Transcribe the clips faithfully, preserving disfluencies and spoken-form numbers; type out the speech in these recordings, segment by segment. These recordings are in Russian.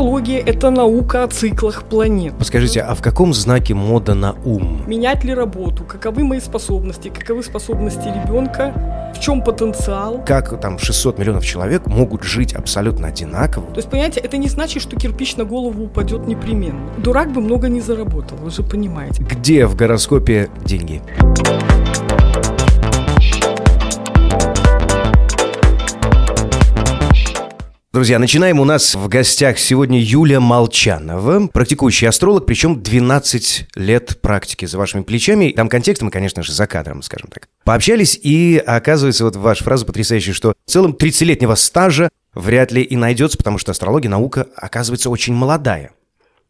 Астрология – это наука о циклах планет. Подскажите, а в каком знаке мода на ум? Менять ли работу? Каковы мои способности? Каковы способности ребенка? В чем потенциал? Как там шестьсот миллионов человек могут жить абсолютно одинаково? То есть, понимаете, это не значит, что кирпич на голову упадет непременно. Дурак бы много не заработал, вы же понимаете. Где в гороскопе деньги? Друзья, начинаем. У нас в гостях сегодня Юлия Молчанова, практикующий астролог, причем двенадцать лет практики за вашими плечами. Там контекст мы, конечно же, за кадром, скажем так. Пообщались, и оказывается, вот ваша фраза потрясающая, что в целом тридцатилетнего стажа вряд ли и найдется, потому что астрология, наука, оказывается, очень молодая.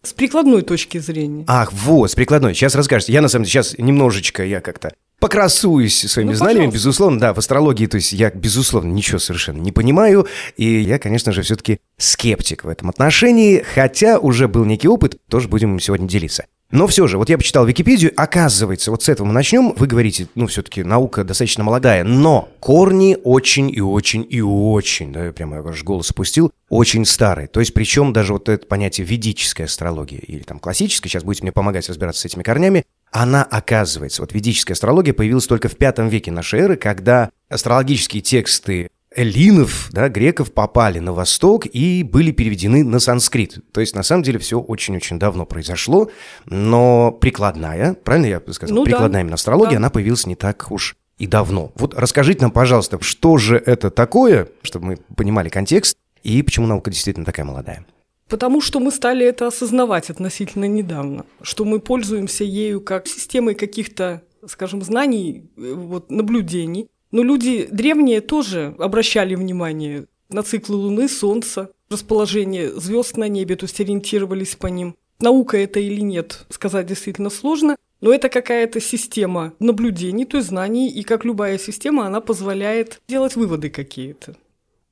С прикладной точки зрения. Ах, вот, с прикладной. Сейчас расскажете. Я, на самом деле, сейчас немножечко я как-то... покрасуюсь своими ну, знаниями, пожалуйста. Безусловно, да, в астрологии, то есть я, безусловно, ничего совершенно не понимаю, и я, конечно же, все-таки скептик в этом отношении, хотя уже был некий опыт, тоже будем сегодня делиться. Но все же, вот я почитал Википедию, оказывается, вот с этого мы начнем, вы говорите, ну, все-таки наука достаточно молодая, но корни очень и очень и очень, да, я прямо аж голос опустил, очень старые, то есть причем даже вот это понятие ведическая астрология или там классическая, сейчас будете мне помогать разбираться с этими корнями, она, оказывается, вот ведическая астрология появилась только в пятом веке нашей эры, когда астрологические тексты эллинов, да, греков, попали на восток и были переведены на санскрит. То есть, на самом деле, все очень-очень давно произошло, но прикладная, правильно я сказал, ну, прикладная да. именно астрология, да. она появилась не так уж и давно. Вот расскажите нам, пожалуйста, что же это такое, чтобы мы понимали контекст, и почему наука действительно такая молодая? Потому что мы стали это осознавать относительно недавно, что мы пользуемся ею как системой каких-то, скажем, знаний, вот, наблюдений. Но люди древние тоже обращали внимание на циклы Луны, Солнца, расположение звезд на небе, то есть ориентировались по ним. Наука это или нет, сказать действительно сложно, но это какая-то система наблюдений, то есть знаний, и как любая система, она позволяет делать выводы какие-то.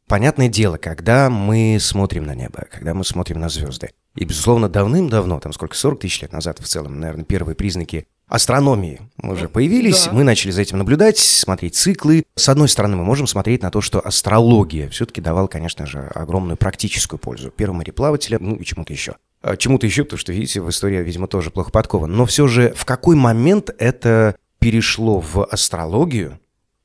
Понятное дело, когда мы смотрим на небо, когда мы смотрим на звезды. И, безусловно, давным-давно, там сколько, сорок тысяч лет назад в целом, наверное, первые признаки астрономии уже появились. Да. Мы начали за этим наблюдать, смотреть циклы. С одной стороны, мы можем смотреть на то, что астрология все-таки давала, конечно же, огромную практическую пользу первым мореплавателям, ну и чему-то еще. Чему-то еще, потому что, видите, в истории, видимо, тоже плохо подкован. Но все же, в какой момент это перешло в астрологию?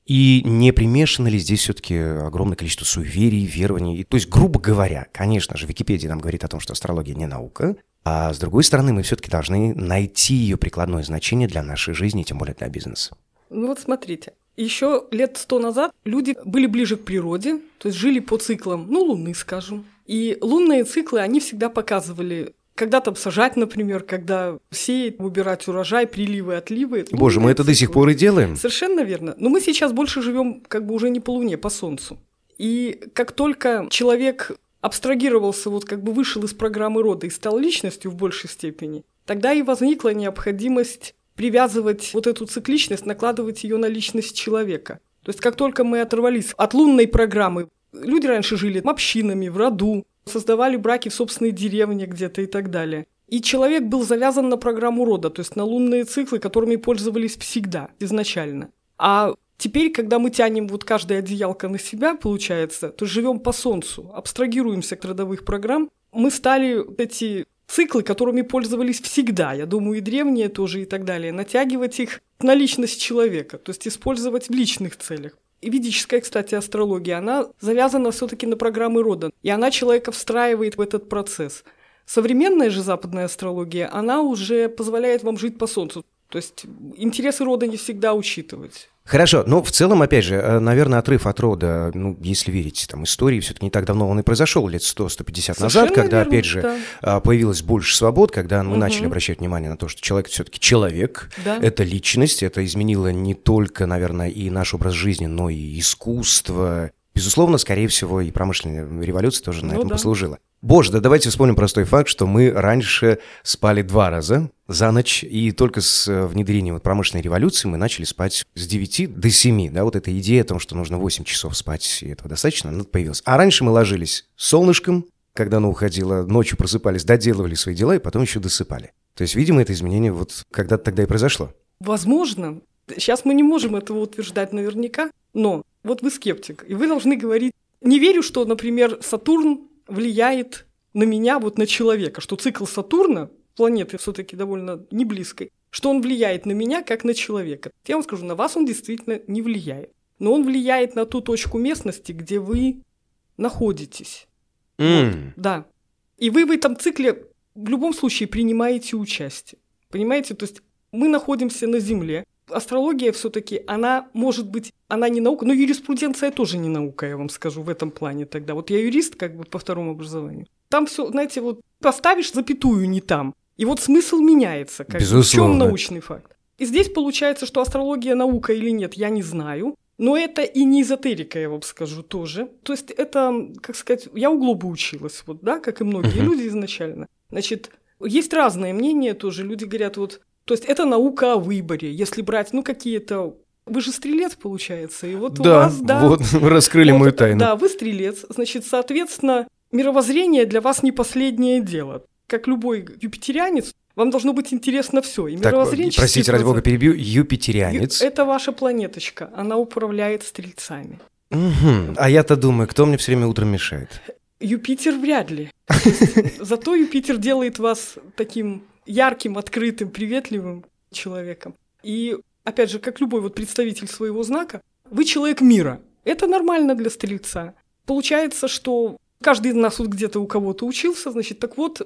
И не примешано ли здесь все-таки огромное количество суеверий, верований? И, то есть, грубо говоря, конечно же, Википедия нам говорит о том, что астрология не наука, а с другой стороны, мы все-таки должны найти ее прикладное значение для нашей жизни, тем более для бизнеса. Ну вот смотрите, еще лет сто назад люди были ближе к природе, то есть жили по циклам, ну, Луны, скажем. И лунные циклы, они всегда показывали... Когда там сажать, например, когда сеять, убирать урожай, приливы, отливы. Боже, мы это до сих пор и делаем. Совершенно верно. Но мы сейчас больше живем как бы уже не по Луне, по Солнцу. И как только человек абстрагировался, вот как бы вышел из программы рода и стал личностью в большей степени, тогда и возникла необходимость привязывать вот эту цикличность, накладывать ее на личность человека. То есть как только мы оторвались от лунной программы, люди раньше жили общинами, в роду, создавали браки в собственной деревне где-то и так далее. И человек был завязан на программу рода, то есть на лунные циклы, которыми пользовались всегда, изначально. А теперь, когда мы тянем вот каждое одеялко на себя, получается, то живем по Солнцу, абстрагируемся от родовых программ, мы стали эти циклы, которыми пользовались всегда, я думаю, и древние тоже и так далее, натягивать их на личность человека, то есть использовать в личных целях. И ведическая, кстати, астрология, она завязана все-таки на программы рода, и она человека встраивает в этот процесс. Современная же западная астрология, она уже позволяет вам жить по Солнцу, то есть интересы рода не всегда учитывать. Хорошо, но в целом, опять же, наверное, отрыв от рода, ну, если верить там, истории, все-таки не так давно он и произошел, лет сто - сто пятьдесят назад, когда, верно, опять же, да. появилось больше свобод, когда мы угу. начали обращать внимание на то, что человек все-таки человек, да. это личность, это изменило не только, наверное, и наш образ жизни, но и искусство. Безусловно, скорее всего, и промышленная революция тоже на ну, этом да. послужила. Боже, да давайте вспомним простой факт, что мы раньше спали два раза за ночь, и только с внедрением вот промышленной революции мы начали спать с девяти до семи. Да, вот эта идея о том, что нужно восемь часов спать, и этого достаточно, она появилась. А раньше мы ложились солнышком, когда оно уходило, ночью просыпались, доделывали свои дела, и потом еще досыпали. То есть, видимо, это изменение вот когда-то тогда и произошло. Возможно. Сейчас мы не можем этого утверждать наверняка, но вот вы скептик, и вы должны говорить, не верю, что, например, Сатурн влияет на меня, вот на человека, что цикл Сатурна, планеты все-таки довольно не близкой, что он влияет на меня, как на человека. Я вам скажу, на вас он действительно не влияет. Но он влияет на ту точку местности, где вы находитесь. Mm. Вот, да. И вы в этом цикле в любом случае принимаете участие. Понимаете? То есть мы находимся на Земле. Астрология все-таки, она, может быть, она не наука, но юриспруденция тоже не наука, я вам скажу, в этом плане тогда. Вот я юрист, как бы, по второму образованию. Там все, знаете, вот поставишь запятую не там, и вот смысл меняется. Как Безусловно. В чем научный факт? И здесь получается, что астрология наука или нет, я не знаю. Но это и не эзотерика, я вам скажу, тоже. То есть это, как сказать, я углу бы училась, вот, да, как и многие uh-huh. люди изначально. Значит, есть разные мнения тоже. Люди говорят, вот, то есть это наука о выборе. Если брать, ну, какие-то... Вы же стрелец, получается, и вот да, у вас... Да, вот, вы раскрыли вот, мою тайну. Да, вы стрелец. Значит, соответственно, мировоззрение для вас не последнее дело. Как любой юпитерианец, вам должно быть интересно все. И мировоззренческий... Простите, ради бога, перебью. Юпитерианец. Ю... Это ваша планеточка. Она управляет стрельцами. Угу. А я-то думаю, кто мне все время утром мешает? Юпитер вряд ли. Зато Юпитер делает вас таким ярким, открытым, приветливым человеком. И, опять же, как любой вот представитель своего знака, вы человек мира. Это нормально для стрельца. Получается, что каждый из нас вот где-то у кого-то учился, значит, так вот...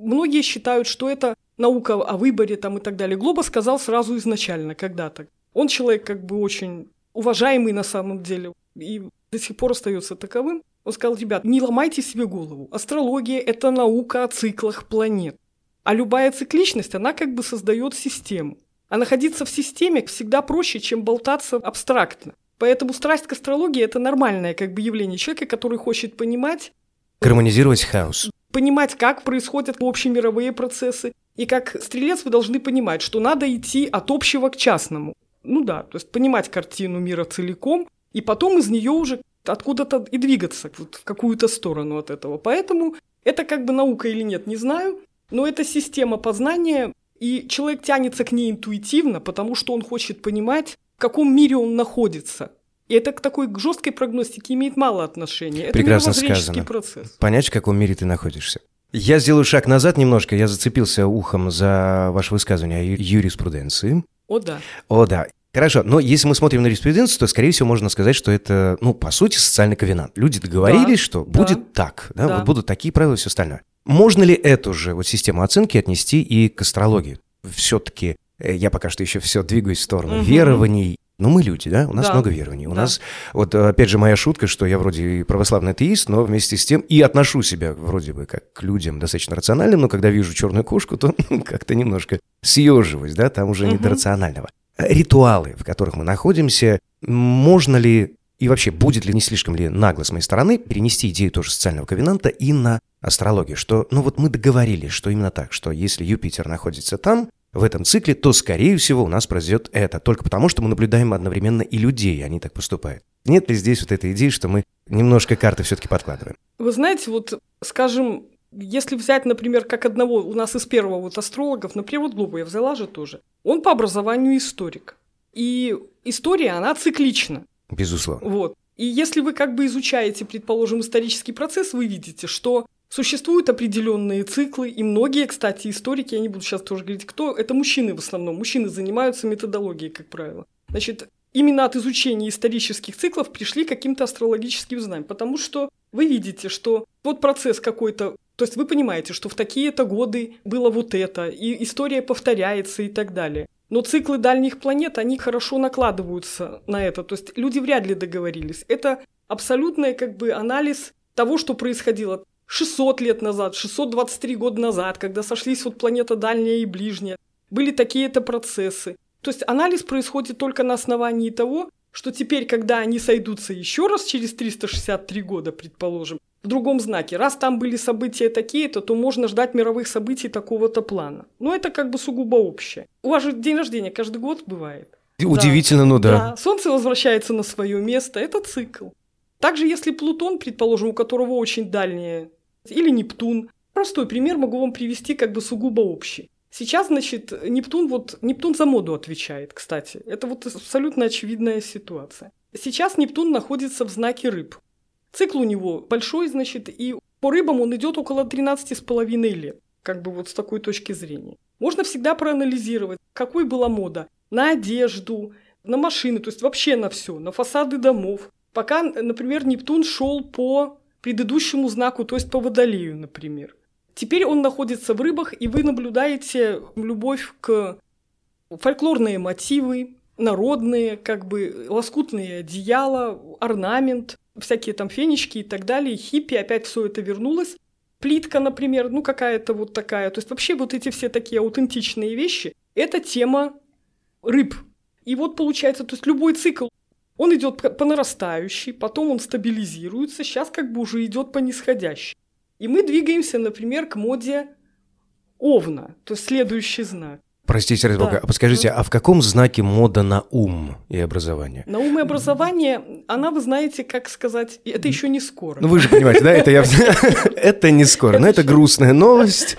Многие считают, что это наука о выборе там, и так далее. Глоба сказал сразу изначально, когда-то. Он человек как бы очень уважаемый на самом деле и до сих пор остается таковым. Он сказал, ребят, не ломайте себе голову. Астрология – это наука о циклах планет. А любая цикличность, она как бы создает систему. А находиться в системе всегда проще, чем болтаться абстрактно. Поэтому страсть к астрологии – это нормальное как бы явление человека, который хочет понимать. Гармонизировать хаос. Понимать, как происходят общемировые процессы. И как стрелец вы должны понимать, что надо идти от общего к частному. Ну да, то есть понимать картину мира целиком, и потом из нее уже откуда-то и двигаться вот, в какую-то сторону от этого. Поэтому это как бы наука или нет, не знаю, но это система познания, и человек тянется к ней интуитивно, потому что он хочет понимать, в каком мире он находится. И это к такой жесткой прогностике имеет мало отношения. Это мировоззренческий процесс. Понять, в каком мире ты находишься. Я сделаю шаг назад немножко. Я зацепился ухом за ваше высказывание о ю- юриспруденции. О, да. О, да. Хорошо. Но если мы смотрим на юриспруденцию, то, скорее всего, можно сказать, что это, ну, по сути, социальный ковенант. Люди договорились, да, что да, будет так. Да, да. Вот будут такие правила и все остальное. Можно ли эту же вот систему оценки отнести и к астрологии? Все-таки я пока что еще все двигаюсь в сторону mm-hmm. верований. Ну, мы люди, да? У нас да. много верований. У да. нас, вот опять же, моя шутка, что я вроде и православный атеист, но вместе с тем и отношу себя вроде бы как к людям достаточно рациональным, но когда вижу черную кошку, то как-то немножко съеживаюсь, да? Там уже угу. не до рационального. Ритуалы, в которых мы находимся, можно ли и вообще будет ли, не слишком ли нагло с моей стороны перенести идею тоже социального ковенанта и на астрологию? Что, ну вот мы договорились, что именно так, что если Юпитер находится там, в этом цикле, то, скорее всего, у нас произойдет это. Только потому, что мы наблюдаем одновременно и людей, они так поступают. Нет ли здесь вот этой идеи, что мы немножко карты все-таки подкладываем? Вы знаете, вот, скажем, если взять, например, как одного у нас из первого вот астрологов, например, вот Глобу я взяла же тоже, он по образованию историк. И история, она циклична. Безусловно. Вот. И если вы как бы изучаете, предположим, исторический процесс, вы видите, что... Существуют определенные циклы, и многие, кстати, историки, я не буду сейчас тоже говорить, кто, это мужчины в основном, мужчины занимаются методологией, как правило. Значит, именно от изучения исторических циклов пришли к каким-то астрологическим знаниям, потому что вы видите, что вот процесс какой-то, то есть вы понимаете, что в такие-то годы было вот это, и история повторяется и так далее. Но циклы дальних планет, они хорошо накладываются на это, то есть люди вряд ли договорились. Это абсолютный как бы анализ того, что происходило шестьсот лет назад, шестьсот двадцать три года назад, когда сошлись вот планета дальняя и ближняя, были такие-то процессы. То есть анализ происходит только на основании того, что теперь, когда они сойдутся еще раз через триста шестьдесят три года, предположим, в другом знаке, раз там были события такие-то, то можно ждать мировых событий такого-то плана. Но это как бы сугубо общее. У вас же день рождения каждый год бывает. Удивительно, да. но да. да. Солнце возвращается на свое место, это цикл. Также если Плутон, предположим, у которого очень дальние... Или Нептун. Простой пример могу вам привести, как бы сугубо общий. Сейчас, значит, Нептун, вот, Нептун за моду отвечает, кстати. Это вот абсолютно очевидная ситуация. Сейчас Нептун находится в знаке Рыб. Цикл у него большой, значит, и По рыбам он идет около тринадцати с половиной лет, как бы вот с такой точки зрения. Можно всегда проанализировать, какой была мода на одежду, на машины, то есть вообще на все, на фасады домов. Пока, например, Нептун шел по предыдущему знаку, то есть по Водолею, например. Теперь он находится в рыбах, и вы наблюдаете любовь к фольклорные мотивы, народные, как бы лоскутные одеяла, орнамент, всякие там фенечки и так далее, хиппи, опять все это вернулось. Плитка, например, ну какая-то вот такая. То есть вообще вот эти все такие аутентичные вещи – это тема рыб. И вот получается, то есть любой цикл, он идет по нарастающей, потом он стабилизируется, сейчас как бы уже идет по нисходящей. И мы двигаемся, например, к моде Овна, то есть следующий знак. Простите, Рыба, да. А подскажите, а в каком знаке мода на ум и образование? На ум и образование, она, вы знаете, как сказать, это еще не скоро. Ну вы же понимаете, да, это я... Это не скоро, но это грустная новость.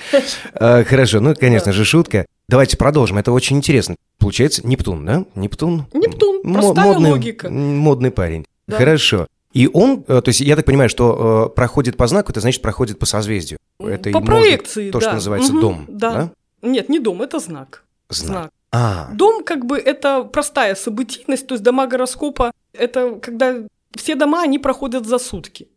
Хорошо, ну, конечно же, шутка. Давайте продолжим, это очень интересно. Получается, Нептун, да? Нептун? Нептун, простая логика. Модный парень. Хорошо. И он, то есть я так понимаю, что проходит по знаку, это значит проходит по созвездию. По проекции, да. То, что называется дом, да? Нет, не дом, это знак. Знак. знак. А. Дом, как бы, это простая событийность, то есть дома гороскопа, это когда все дома, они проходят за сутки.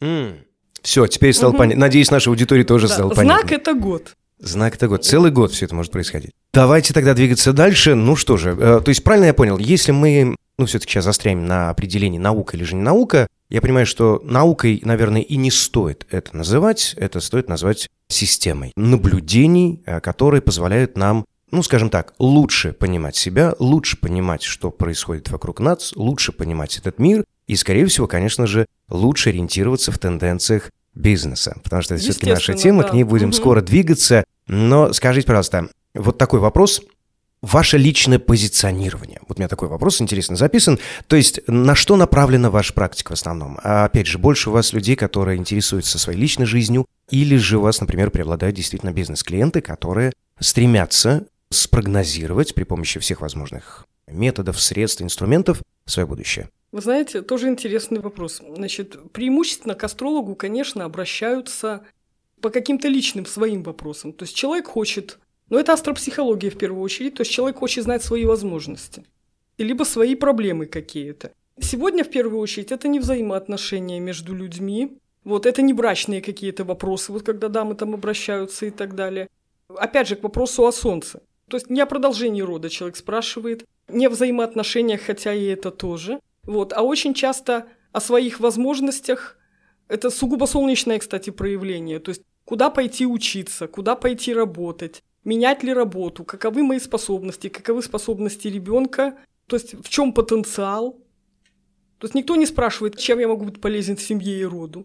Mm. Все, теперь стало mm-hmm. понятно. Надеюсь, наша аудитория тоже да. стала понятна. Знак – это год. Знак – это год. Целый год все это может происходить. Давайте тогда двигаться дальше. Ну что же, э, то есть правильно я понял, если мы, ну, все-таки сейчас застрянем на определении наука или же не наука, я понимаю, что наукой, наверное, и не стоит это называть, это стоит назвать системой наблюдений, которые позволяют нам, ну, скажем так, лучше понимать себя, лучше понимать, что происходит вокруг нас, лучше понимать этот мир и, скорее всего, конечно же, лучше ориентироваться в тенденциях бизнеса, потому что это все-таки наша тема, да. К ней будем угу. скоро двигаться. Но скажите, пожалуйста, вот такой вопрос. Ваше личное позиционирование. Вот у меня такой вопрос, интересно, записан. То есть на что направлена ваша практика в основном? А опять же, больше у вас людей, которые интересуются своей личной жизнью, или же у вас, например, преобладают действительно бизнес-клиенты, которые стремятся спрогнозировать при помощи всех возможных методов, средств, инструментов свое будущее? Вы знаете, тоже интересный вопрос. Значит, преимущественно к астрологу, конечно, обращаются по каким-то личным своим вопросам. То есть человек хочет... Но это астропсихология в первую очередь, то есть человек хочет знать свои возможности, либо свои проблемы какие-то. Сегодня в первую очередь это не взаимоотношения между людьми, вот, это не брачные какие-то вопросы, вот когда дамы там обращаются и так далее. Опять же, к вопросу о Солнце. То есть не о продолжении рода человек спрашивает, не о взаимоотношениях, хотя и это тоже, вот, а очень часто о своих возможностях. Это сугубо солнечное, кстати, проявление, то есть куда пойти учиться, куда пойти работать. Менять ли работу, каковы мои способности, каковы способности ребенка, то есть в чем потенциал. То есть никто не спрашивает, чем я могу быть полезен семье и роду.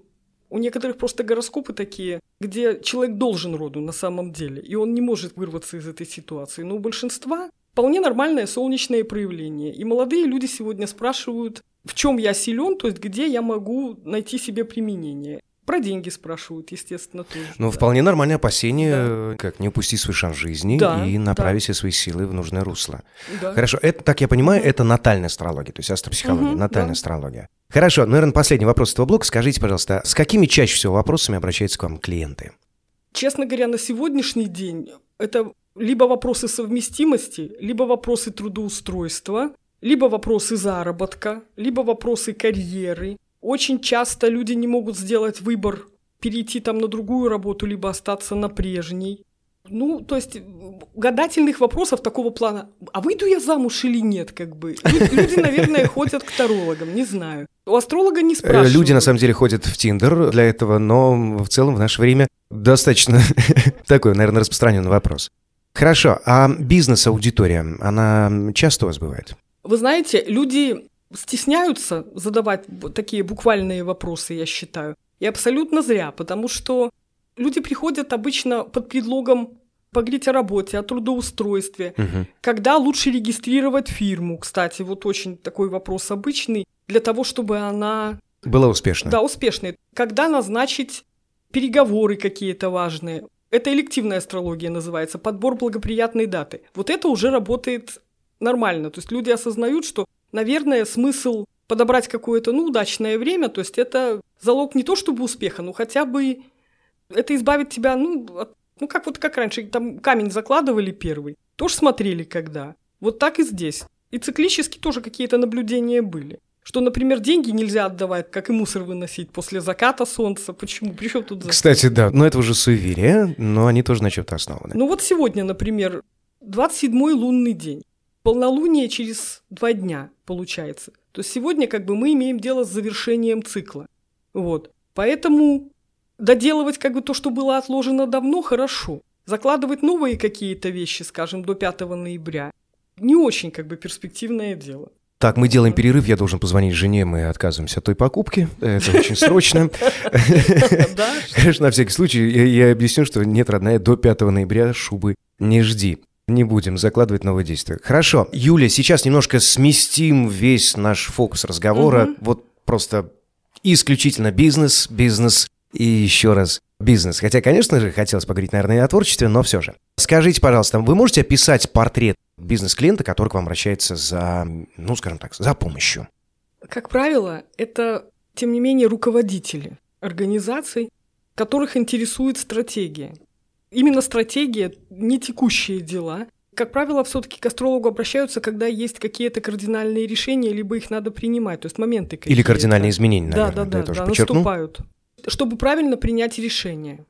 У некоторых просто гороскопы такие, где человек должен роду на самом деле, и он не может вырваться из этой ситуации. Но у большинства вполне нормальное солнечное проявление. И молодые люди сегодня спрашивают, в чем я силен, то есть где я могу найти себе применение. Про деньги спрашивают, естественно, тоже. Ну, да. Вполне нормальное опасение, да. Как не упустить свой шанс жизни да, и направить да. все свои силы в нужное русло. Да. Хорошо, это, так я понимаю, это натальная астрология, то есть астропсихология, угу, натальная да. астрология. Хорошо, наверное, последний вопрос этого блока. Скажите, пожалуйста, с какими чаще всего вопросами обращаются к вам клиенты? Честно говоря, на сегодняшний день это либо вопросы совместимости, либо вопросы трудоустройства, либо вопросы заработка, либо вопросы карьеры. Очень часто люди не могут сделать выбор, перейти там на другую работу, либо остаться на прежней. Ну, то есть гадательных вопросов такого плана, а выйду я замуж или нет, как бы. Люди, наверное, ходят к тарологам, не знаю. У астролога не спрашивают. Люди, на самом деле, ходят в Тиндер для этого, но в целом в наше время достаточно такой, наверное, распространенный вопрос. Хорошо, а бизнес-аудитория, она часто у вас бывает? Вы знаете, люди... стесняются задавать такие буквальные вопросы, я считаю. И абсолютно зря, потому что люди приходят обычно под предлогом поговорить о работе, о трудоустройстве, угу. когда лучше регистрировать фирму, кстати, вот очень такой вопрос обычный, для того, чтобы она... была успешной. Да, успешной. Когда назначить переговоры какие-то важные. Это элективная астрология называется, подбор благоприятной даты. Вот это уже работает нормально. То есть люди осознают, что наверное, смысл подобрать какое-то, ну, удачное время, то есть это залог не то чтобы успеха, но хотя бы это избавит тебя, ну, от, ну как вот как раньше, там камень закладывали первый, тоже смотрели когда, вот так и здесь. И циклически тоже какие-то наблюдения были, что, например, деньги нельзя отдавать, как и мусор выносить после заката солнца, почему, причем тут закат? Кстати, да, но это уже суеверия, но они тоже на чем-то основаны. Ну вот сегодня, например, двадцать седьмой лунный день, полнолуние через два дня получается. То есть сегодня как бы мы имеем дело с завершением цикла. Вот. Поэтому доделывать как бы то, что было отложено давно, хорошо. Закладывать новые какие-то вещи, скажем, до пятого ноября, не очень как бы перспективное дело. Так, мы делаем перерыв, я должен позвонить жене, мы отказываемся от той покупки, это очень срочно. Конечно, на всякий случай я объясню, что нет, родная, до пятого ноября шубы не жди. Не будем закладывать новые действия. Хорошо. Юля, сейчас немножко сместим весь наш фокус разговора. Угу. Вот просто исключительно бизнес, бизнес и еще раз бизнес. Хотя, конечно же, хотелось поговорить, наверное, и о творчестве, но все же. Скажите, пожалуйста, вы можете описать портрет бизнес-клиента, который к вам обращается за, ну, скажем так, за помощью? Как правило, это, тем не менее, руководители организаций, которых интересует стратегия. Именно стратегия, не текущие дела. Как правило, все-таки к астрологу обращаются, когда есть какие-то кардинальные решения, либо их надо принимать, то есть моменты какие-то. Или кардинальные изменения, наверное. Да, да, да, я тоже да подчеркну. Наступают. Чтобы правильно принять решение.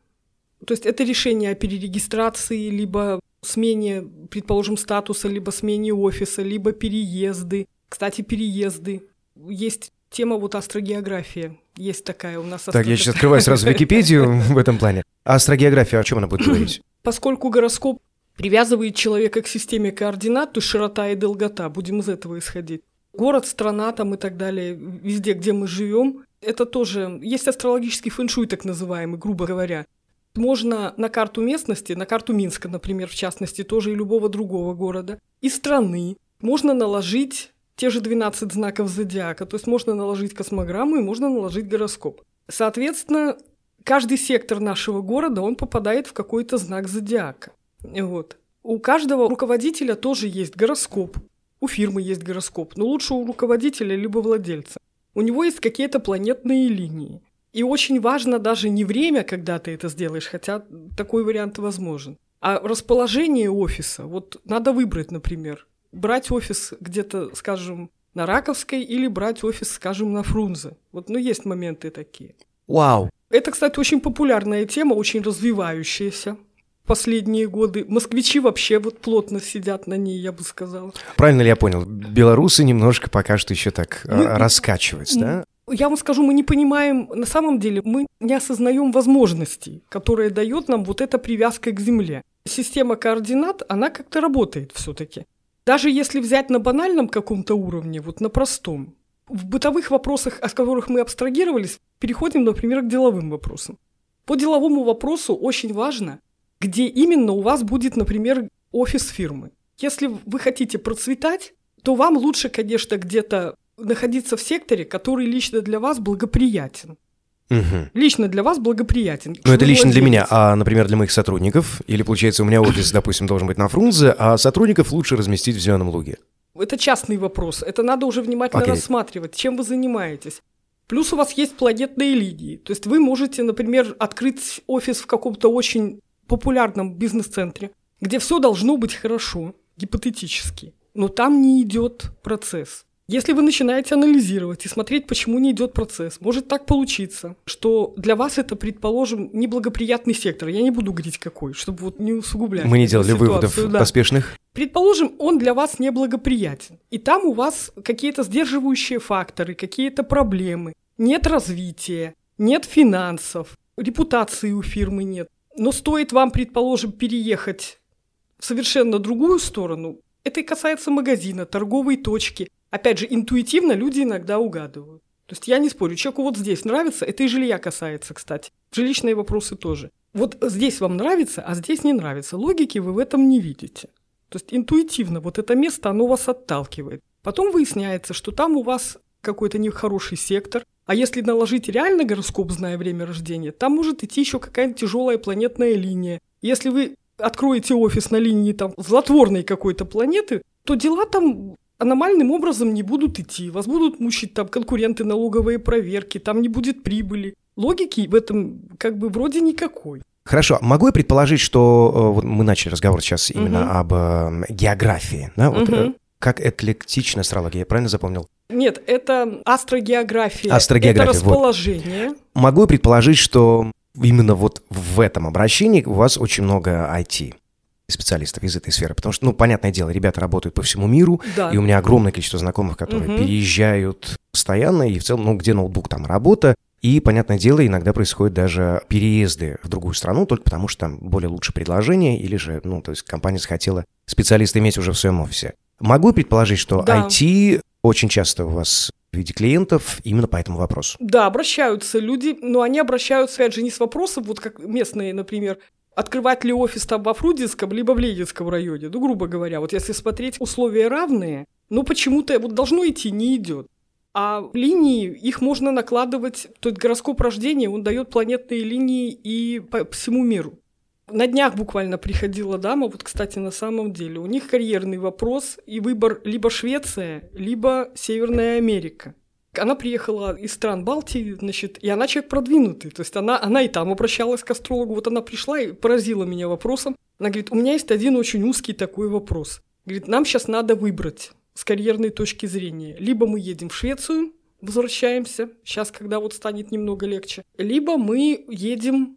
То есть это решение о перерегистрации, либо смене, предположим, статуса, либо смене офиса, либо переезды. Кстати, переезды. Есть тема вот астрогеография. Есть такая у нас астрогеография. Так, я сейчас открываю сразу Википедию в этом плане. А астрогеография, о чем она будет говорить? Поскольку гороскоп привязывает человека к системе координат, то есть широта и долгота, будем из этого исходить. Город, страна там и так далее, везде, где мы живем, это тоже... Есть астрологический фэншуй, так называемый, грубо говоря. Можно на карту местности, на карту Минска, например, в частности, тоже и любого другого города, и страны. Можно наложить... те же двенадцать знаков зодиака, то есть можно наложить космограмму и можно наложить гороскоп. Соответственно, каждый сектор нашего города, он попадает в какой-то знак зодиака. Вот. У каждого руководителя тоже есть гороскоп, у фирмы есть гороскоп, но лучше у руководителя либо владельца. У него есть какие-то планетные линии. И очень важно даже не время, когда ты это сделаешь, хотя такой вариант возможен, а расположение офиса. Вот надо выбрать, например, брать офис где-то, скажем, на Раковской или брать офис, скажем, на Фрунзе. Вот, ну, есть моменты такие. Вау! Это, кстати, очень популярная тема, очень развивающаяся в последние годы. Москвичи вообще вот плотно сидят на ней, я бы сказала. Правильно ли я понял? Белорусы немножко пока что еще так мы, раскачиваются, мы, да? Я вам скажу, мы не понимаем, на самом деле, мы не осознаем возможностей, которые дает нам вот эта привязка к Земле. Система координат, она как-то работает все-таки. Даже если взять на банальном каком-то уровне, вот на простом, в бытовых вопросах, от которых мы абстрагировались, переходим, например, к деловым вопросам. По деловому вопросу очень важно, где именно у вас будет, например, офис фирмы. Если вы хотите процветать, то вам лучше, конечно, где-то находиться в секторе, который лично для вас благоприятен. Угу. Лично для вас благоприятен. Но это лично для меня, а, например, для моих сотрудников. Или, получается, у меня офис, допустим, должен быть на Фрунзе, а сотрудников лучше разместить в Зеленом луге. Это частный вопрос, это надо уже внимательно okay. рассматривать, чем вы занимаетесь. Плюс у вас есть планетные линии. То есть вы можете, например, открыть офис в каком-то очень популярном бизнес-центре, где все должно быть хорошо, гипотетически, но там не идет процесс. Если вы начинаете анализировать и смотреть, почему не идет процесс, может так получиться, что для вас это, предположим, неблагоприятный сектор. Я не буду говорить какой, чтобы вот не усугублять. Мы не делали выводов да. поспешных. Предположим, он для вас неблагоприятен. И там у вас какие-то сдерживающие факторы, какие-то проблемы. Нет развития, нет финансов, репутации у фирмы нет. Но стоит вам, предположим, переехать в совершенно другую сторону, это и касается магазина, торговой точки. Опять же, интуитивно люди иногда угадывают. То есть я не спорю, человеку вот здесь нравится, это и жилья касается, кстати. Жилищные вопросы тоже. Вот здесь вам нравится, а здесь не нравится. Логики вы в этом не видите. То есть интуитивно вот это место, оно вас отталкивает. Потом выясняется, что там у вас какой-то нехороший сектор. А если наложить реально гороскоп, зная время рождения, там может идти еще какая-нибудь тяжелая планетная линия. Если вы откроете офис на линии там злотворной какой-то планеты, то дела там... аномальным образом не будут идти. Вас будут мучить там конкуренты, налоговые проверки, там не будет прибыли. Логики в этом как бы вроде никакой. Хорошо, могу я предположить, что вот мы начали разговор сейчас именно угу. об э, географии, да? Вот, угу. Как эклектичная астрология, я правильно запомнил? Нет, это астрогеография, астрогеография это расположение. Вот. Могу я предположить, что именно вот в этом обращении у вас очень много ай ти специалистов из этой сферы, потому что, ну, понятное дело, ребята работают по всему миру, да. И у меня огромное количество знакомых, которые угу. переезжают постоянно, и в целом, ну, где ноутбук, там работа. И, понятное дело, иногда происходят даже переезды в другую страну только потому, что там более лучшее предложение или же, ну, то есть компания захотела специалиста иметь уже в своем офисе. Могу предположить, что да. ай ти очень часто у вас в виде клиентов именно по этому вопросу. Да, обращаются люди, но они обращаются, опять же, не с вопросом, вот как местные, например, открывать ли офис там во Фрунзенском, либо в Ленинском районе, ну, грубо говоря. Вот если смотреть, условия равные, но почему-то вот должно идти, не идет. А линии, их можно накладывать, то есть гороскоп рождения, он дает планетные линии и по всему миру. На днях буквально приходила дама, вот, кстати, на самом деле, у них карьерный вопрос и выбор либо Швеция, либо Северная Америка. Она приехала из стран Балтии, значит, и она человек продвинутый, то есть она, она и там обращалась к астрологу, вот она пришла и поразила меня вопросом. Она говорит, у меня есть один очень узкий такой вопрос. Говорит, нам сейчас надо выбрать. С карьерной точки зрения. Либо мы едем в Швецию, возвращаемся, сейчас, когда вот станет немного легче, либо мы едем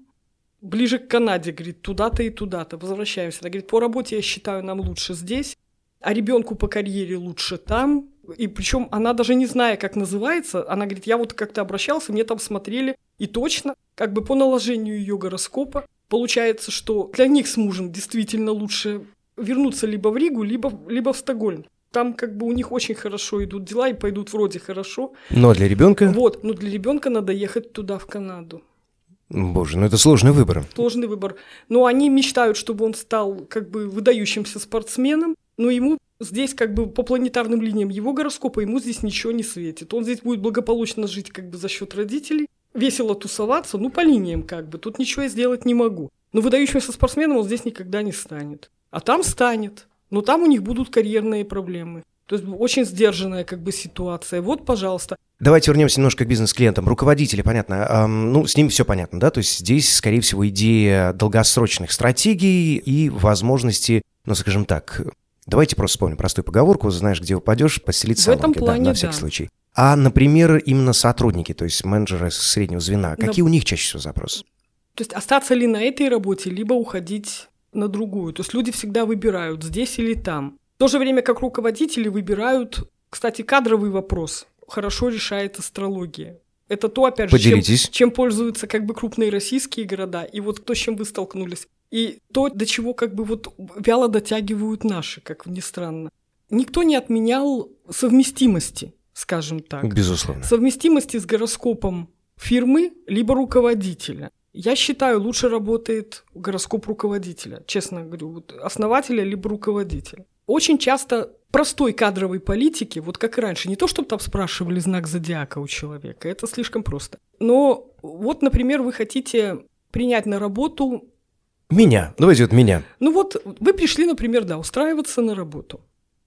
ближе к Канаде, говорит, туда-то и туда-то, возвращаемся. Она говорит, по работе я считаю, нам лучше здесь, а ребенку по карьере лучше там. И причем она даже не зная, как называется, она говорит, я вот как-то обращался, мне там смотрели, и точно, как бы по наложению ее гороскопа, получается, что для них с мужем действительно лучше вернуться либо в Ригу, либо, либо в Стокгольм. Там как бы у них очень хорошо идут дела и пойдут вроде хорошо. Но для ребенка? Вот, но для ребенка надо ехать туда, в Канаду. Боже, ну это сложный выбор. Сложный выбор. Но они мечтают, чтобы он стал как бы выдающимся спортсменом, но ему здесь как бы по планетарным линиям его гороскопа ему здесь ничего не светит. Он здесь будет благополучно жить как бы за счет родителей, весело тусоваться, ну по линиям как бы, тут ничего я сделать не могу. Но выдающимся спортсменом он здесь никогда не станет. А там станет. Но там у них будут карьерные проблемы. То есть очень сдержанная как бы ситуация. Вот, пожалуйста. Давайте вернемся немножко к бизнес-клиентам. Руководители, понятно, эм, ну, с ними все понятно, да? То есть здесь, скорее всего, идея долгосрочных стратегий и возможности, ну, скажем так, давайте просто вспомним простую поговорку, знаешь, где упадешь, постелить соломки, да, на всякий да. случай. А, например, именно сотрудники, то есть менеджеры среднего звена, да. какие у них чаще всего запросы? То есть остаться ли на этой работе, либо уходить на другую. То есть люди всегда выбирают, здесь или там. В то же время, как руководители выбирают, кстати, кадровый вопрос хорошо решает астрология. Это то, опять же, чем, чем пользуются как бы крупные российские города, и вот то, с чем вы столкнулись, и то, до чего как бы вот вяло дотягивают наши, как ни странно. Никто не отменял совместимости, скажем так. Безусловно. Совместимости с гороскопом фирмы, либо руководителя. Я считаю, лучше работает гороскоп руководителя, честно говорю, вот основателя либо руководителя. Очень часто простой кадровой политики, вот как и раньше, не то, чтобы там спрашивали знак зодиака у человека, это слишком просто. Но вот, например, вы хотите принять на работу... Меня, давайте вот меня. Ну вот, вы пришли, например, да, устраиваться на работу.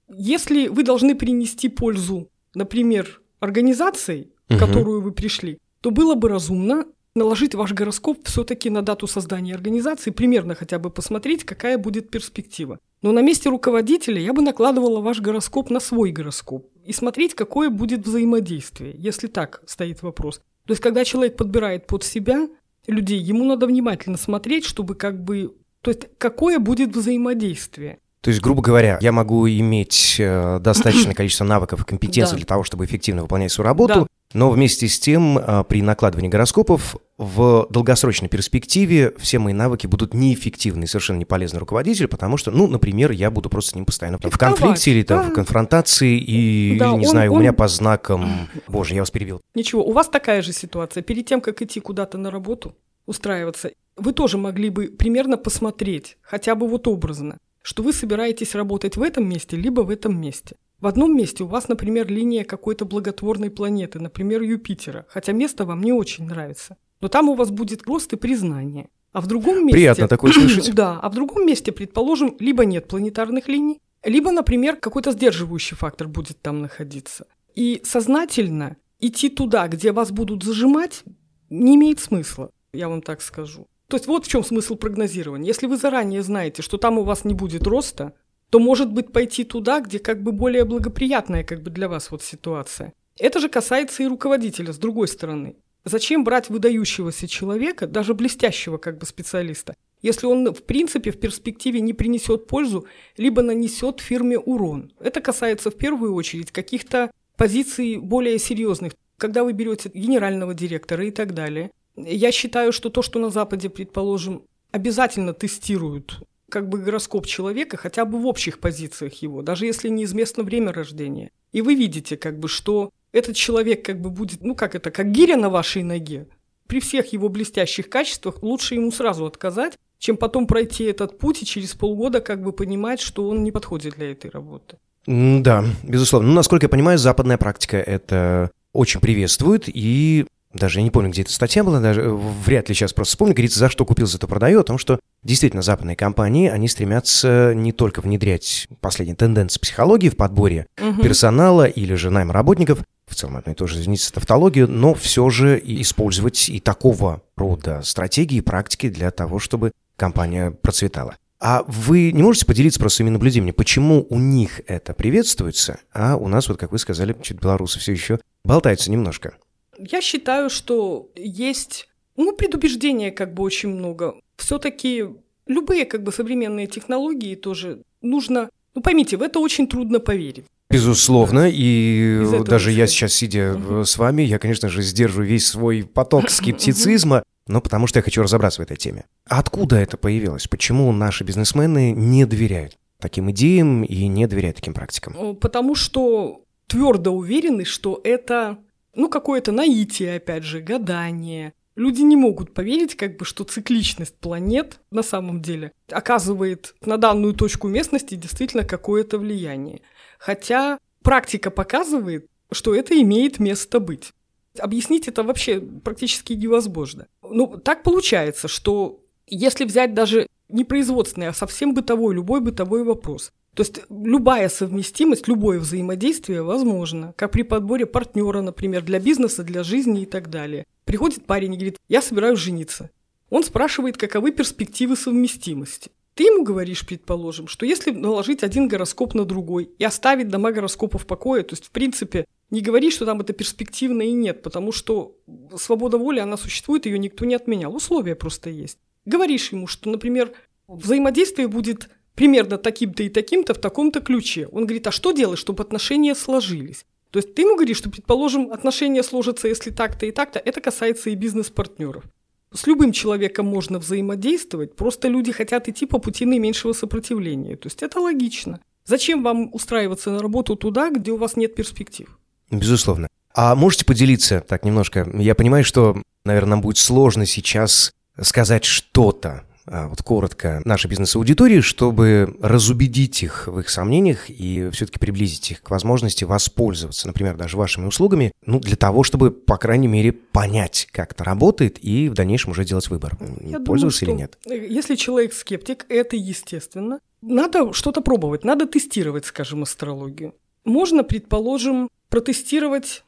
Если вы должны принести пользу, например, организации, в которую вы пришли, то было бы разумно наложить ваш гороскоп все-таки на дату создания организации, примерно хотя бы посмотреть, какая будет перспектива. Но на месте руководителя я бы накладывала ваш гороскоп на свой гороскоп и смотреть, какое будет взаимодействие, если так стоит вопрос. То есть, когда человек подбирает под себя людей, ему надо внимательно смотреть, чтобы как бы... То есть, какое будет взаимодействие. То есть, грубо говоря, я могу иметь э, достаточное количество навыков и компетенций да. для того, чтобы эффективно выполнять свою работу, да. но вместе с тем э, при накладывании гороскопов в долгосрочной перспективе все мои навыки будут неэффективны и совершенно не полезны руководителю, потому что, ну, например, я буду просто с ним постоянно в конфликте или там, да. в конфронтации, и, да, или, не он, знаю, он... у меня по знакам... Боже, я вас перебил. Ничего, у вас такая же ситуация. Перед тем, как идти куда-то на работу, устраиваться, вы тоже могли бы примерно посмотреть, хотя бы вот образно, что вы собираетесь работать в этом месте, либо в этом месте. В одном месте у вас, например, линия какой-то благотворной планеты, например, Юпитера, хотя место вам не очень нравится, но там у вас будет рост и признание. А в другом месте... Приятно такое слышать. Да, а в другом месте, предположим, либо нет планетарных линий, Либо, например, какой-то сдерживающий фактор будет там находиться. И сознательно идти туда, где вас будут зажимать, не имеет смысла, я вам так скажу. То есть вот в чем смысл прогнозирования. Если вы заранее знаете, что там у вас не будет роста, то, может быть, пойти туда, где как бы более благоприятная как бы для вас вот ситуация. Это же касается и руководителя, с другой стороны. Зачем брать выдающегося человека, даже блестящего как бы специалиста, если он, в принципе, в перспективе не принесет пользу, либо нанесет фирме урон? Это касается в первую очередь каких-то позиций более серьезных, когда вы берете генерального директора и так далее. Я считаю, что то, что на Западе, предположим, обязательно тестируют как бы гороскоп человека, хотя бы в общих позициях его, даже если неизвестно время рождения. И вы видите, как бы, что этот человек как бы будет, ну как это, как гиря на вашей ноге. При всех его блестящих качествах лучше ему сразу отказать, чем потом пройти этот путь и через полгода как бы понимать, что он не подходит для этой работы. Да, безусловно. Ну, насколько я понимаю, западная практика это очень приветствует, и даже я не помню, где эта статья была, даже вряд ли сейчас просто вспомню, говорится, за что купил, за то продаю, о том, что действительно западные компании, они стремятся не только внедрять последние тенденции психологии в подборе угу. персонала или же найм работников, в целом это тоже, извините, тавтологию, но все же использовать и такого рода стратегии и практики для того, чтобы компания процветала. А вы не можете поделиться просто своими наблюдениями, почему у них это приветствуется, а у нас, вот как вы сказали, чуть белорусы все еще болтаются немножко? Я считаю, что есть, ну, предубеждения как бы очень много. Все-таки любые как бы современные технологии тоже нужно, ну, поймите, в это очень трудно поверить. Безусловно, и даже я сейчас, сидя угу. с вами, я, конечно же, сдерживаю весь свой поток скептицизма, но потому что я хочу разобраться в этой теме. Откуда это появилось? Почему наши бизнесмены не доверяют таким идеям и не доверяют таким практикам? Потому что твердо уверены, что это, ну, какое-то наитие, опять же, гадание. Люди не могут поверить, как бы, что цикличность планет на самом деле оказывает на данную точку местности действительно какое-то влияние. Хотя практика показывает, что это имеет место быть. Объяснить это вообще практически невозможно. Ну, так получается, что если взять даже не производственный, а совсем бытовой, любой бытовой вопрос, то есть любая совместимость, любое взаимодействие возможно, как при подборе партнера, например, для бизнеса, для жизни и так далее. Приходит парень и говорит: «Я собираюсь жениться». Он спрашивает, каковы перспективы совместимости. Ты ему говоришь, предположим, что если наложить один гороскоп на другой и оставить дома гороскопа в покое, то есть, в принципе, не говори, что там это перспективно и нет, потому что свобода воли, она существует, ее никто не отменял, условия просто есть. Говоришь ему, что, например, взаимодействие будет примерно таким-то и таким-то в таком-то ключе. Он говорит: а что делать, чтобы отношения сложились? То есть ты ему говоришь, что, предположим, отношения сложатся, если так-то и так-то, это касается и бизнес-партнеров. С любым человеком можно взаимодействовать, просто люди хотят идти по пути наименьшего сопротивления. То есть это логично. Зачем вам устраиваться на работу туда, где у вас нет перспектив? Безусловно. А можете поделиться так немножко? Я понимаю, что, наверное, нам будет сложно сейчас сказать что-то, вот коротко, нашей бизнес-аудитории, чтобы разубедить их в их сомнениях и все-таки приблизить их к возможности воспользоваться, например, даже вашими услугами, ну, для того, чтобы, по крайней мере, понять, как это работает и в дальнейшем уже делать выбор, я пользоваться думаю, или нет. Если человек скептик, это естественно. Надо что-то пробовать, надо тестировать, скажем, астрологию. Можно, предположим, протестировать,